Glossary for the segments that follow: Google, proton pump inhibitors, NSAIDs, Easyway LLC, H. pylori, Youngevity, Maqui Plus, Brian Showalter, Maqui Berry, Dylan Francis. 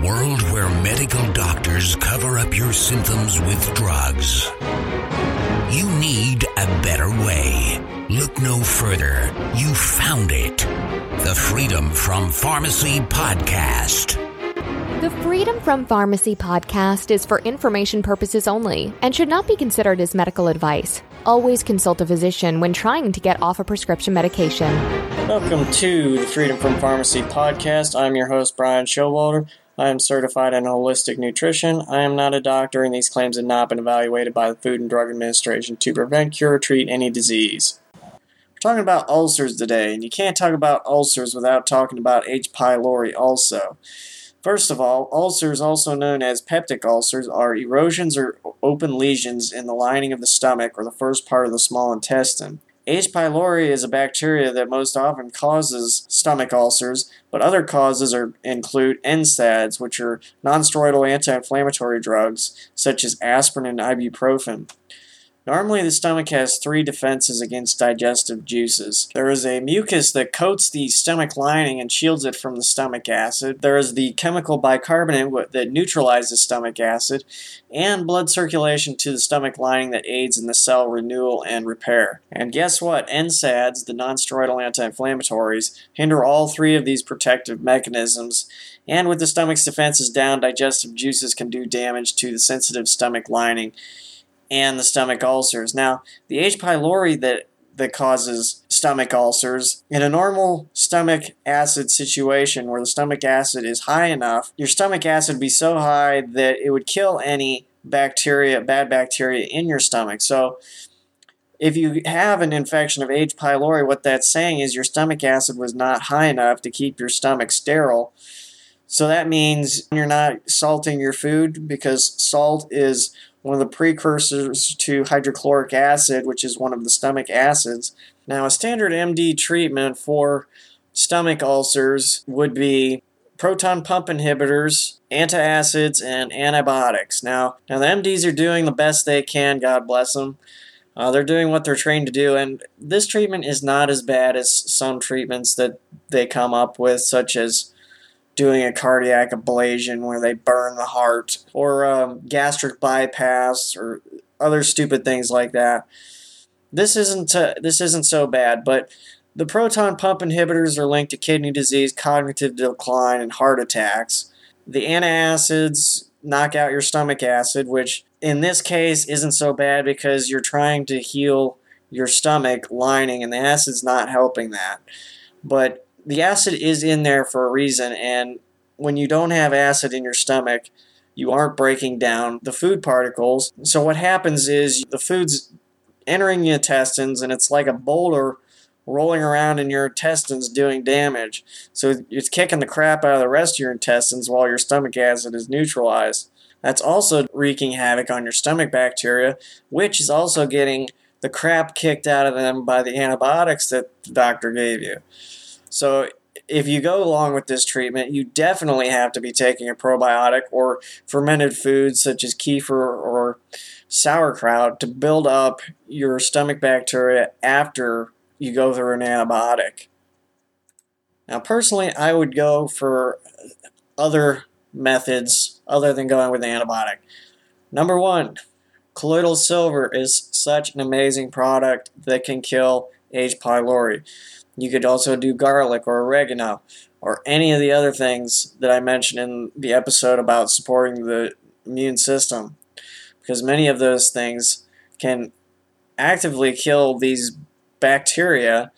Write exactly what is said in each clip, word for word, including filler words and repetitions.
a world where medical doctors cover up your symptoms with drugs. You need a better way. Look no further. You found it. The Freedom from Pharmacy Podcast. The Freedom from Pharmacy Podcast is for information purposes only and should not be considered as medical advice. Always consult a physician when trying to get off a prescription medication. Welcome to the Freedom from Pharmacy Podcast. I'm your host, Brian Showalter. I am certified in holistic nutrition. I am not a doctor, and these claims have not been evaluated by the Food and Drug Administration to prevent, cure, or treat any disease. We're talking about ulcers today, and you can't talk about ulcers without talking about H. pylori also. First of all, ulcers, also known as peptic ulcers, are erosions or open lesions in the lining of the stomach or the first part of the small intestine. H. pylori is a bacteria that most often causes stomach ulcers, but other causes are, include N SAIDs, which are non-steroidal anti-inflammatory drugs, such as aspirin and ibuprofen. Normally, the stomach has three defenses against digestive juices. There is a mucus that coats the stomach lining and shields it from the stomach acid. There is the chemical bicarbonate that neutralizes stomach acid, and blood circulation to the stomach lining that aids in the cell renewal and repair. And guess what? N SAIDs, the non-steroidal anti-inflammatories, hinder all three of these protective mechanisms, and with the stomach's defenses down, digestive juices can do damage to the sensitive stomach lining and the stomach ulcers. Now, the H. pylori that that causes stomach ulcers, in a normal stomach acid situation where the stomach acid is high enough, your stomach acid would be so high that it would kill any bacteria, bad bacteria in your stomach. So if you have an infection of H. pylori, what that's saying is your stomach acid was not high enough to keep your stomach sterile. So that means you're not salting your food, because salt is one of the precursors to hydrochloric acid, which is one of the stomach acids. Now, a standard M D treatment for stomach ulcers would be proton pump inhibitors, antacids, and antibiotics. Now, now the M Ds are doing the best they can, God bless them. Uh, they're doing what they're trained to do, and this treatment is not as bad as some treatments that they come up with, such as doing a cardiac ablation where they burn the heart, or um, gastric bypass, or other stupid things like that. This isn't uh, this isn't so bad, but the proton pump inhibitors are linked to kidney disease, cognitive decline, and heart attacks. The antacids knock out your stomach acid, which in this case isn't so bad because you're trying to heal your stomach lining, and the acid's not helping that. But the acid is in there for a reason, and when you don't have acid in your stomach, you aren't breaking down the food particles. So what happens is the food's entering the intestines, and it's like a boulder rolling around in your intestines doing damage. So it's kicking the crap out of the rest of your intestines while your stomach acid is neutralized. That's also wreaking havoc on your stomach bacteria, which is also getting the crap kicked out of them by the antibiotics that the doctor gave you. So if you go along with this treatment, you definitely have to be taking a probiotic or fermented foods such as kefir or sauerkraut to build up your stomach bacteria after you go through an antibiotic. Now, personally, I would go for other methods other than going with the antibiotic. Number one, colloidal silver is such an amazing product that can kill H. pylori. You could also do garlic or oregano or any of the other things that I mentioned in the episode about supporting the immune system, because many of those things can actively kill these bacteria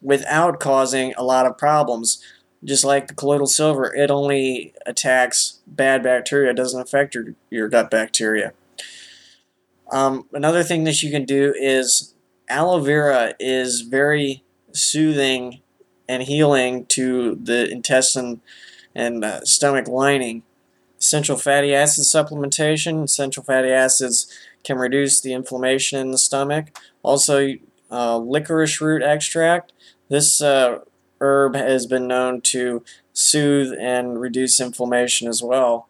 without causing a lot of problems. Just like the colloidal silver, it only attacks bad bacteria. It doesn't affect your, your gut bacteria. Um, another thing that you can do is aloe vera is very soothing and healing to the intestine and uh, stomach lining. Essential fatty acid supplementation. Essential fatty acids can reduce the inflammation in the stomach. Also, uh, licorice root extract. This uh, herb has been known to soothe and reduce inflammation as well.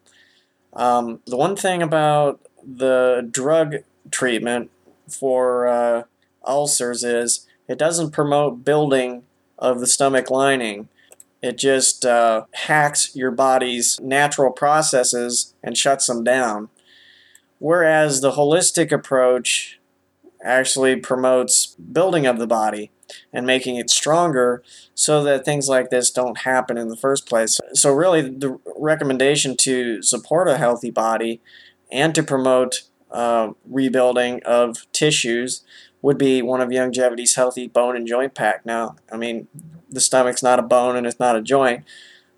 Um, the one thing about the drug treatment for uh, ulcers is it doesn't promote building of the stomach lining. It just uh, hacks your body's natural processes and shuts them down. Whereas the holistic approach actually promotes building of the body and making it stronger so that things like this don't happen in the first place. So really the recommendation to support a healthy body and to promote uh, rebuilding of tissues would be one of Youngevity's Healthy Bone and Joint Pack. Now, I mean, the stomach's not a bone and it's not a joint,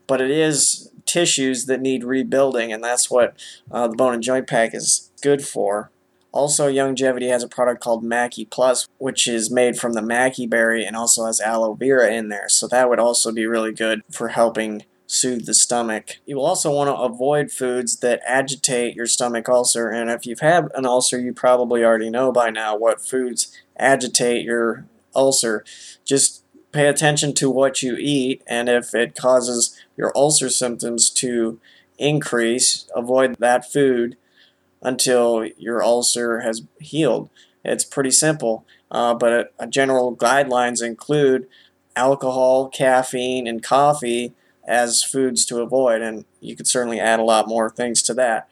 but it is tissues that need rebuilding, and that's what uh, the Bone and Joint Pack is good for. Also, Youngevity has a product called Maqui Plus, which is made from the Maqui Berry and also has aloe vera in there. So that would also be really good for helping soothe the stomach. You will also want to avoid foods that agitate your stomach ulcer. And if you've had an ulcer, you probably already know by now what foods agitate your ulcer. Just pay attention to what you eat, and if it causes your ulcer symptoms to increase, avoid that food until your ulcer has healed. It's pretty simple, uh, but uh, general guidelines include alcohol, caffeine, and coffee as foods to avoid, and you could certainly add a lot more things to that.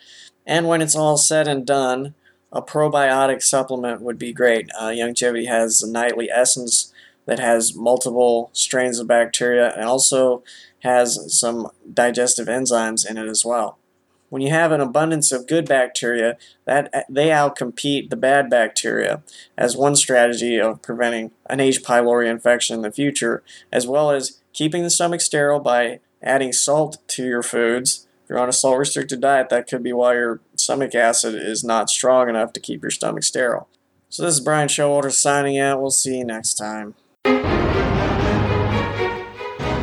And when it's all said and done, a probiotic supplement would be great. Uh, Youngevity has a nightly essence that has multiple strains of bacteria and also has some digestive enzymes in it as well. When you have an abundance of good bacteria, that they outcompete the bad bacteria as one strategy of preventing an H. pylori infection in the future, as well as keeping the stomach sterile by adding salt to your foods. If you're on a salt-restricted diet, that could be why your stomach acid is not strong enough to keep your stomach sterile. So this is Brian Showalter signing out. We'll see you next time.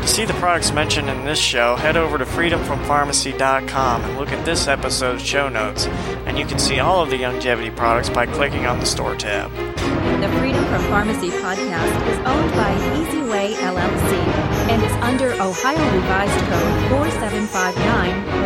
To see the products mentioned in this show, head over to freedom from pharmacy dot com and look at this episode's show notes, and you can see all of the Youngevity products by clicking on the store tab. The Freedom from Pharmacy podcast is owned by Easyway L L C and is under Ohio Revised Code four seven five nine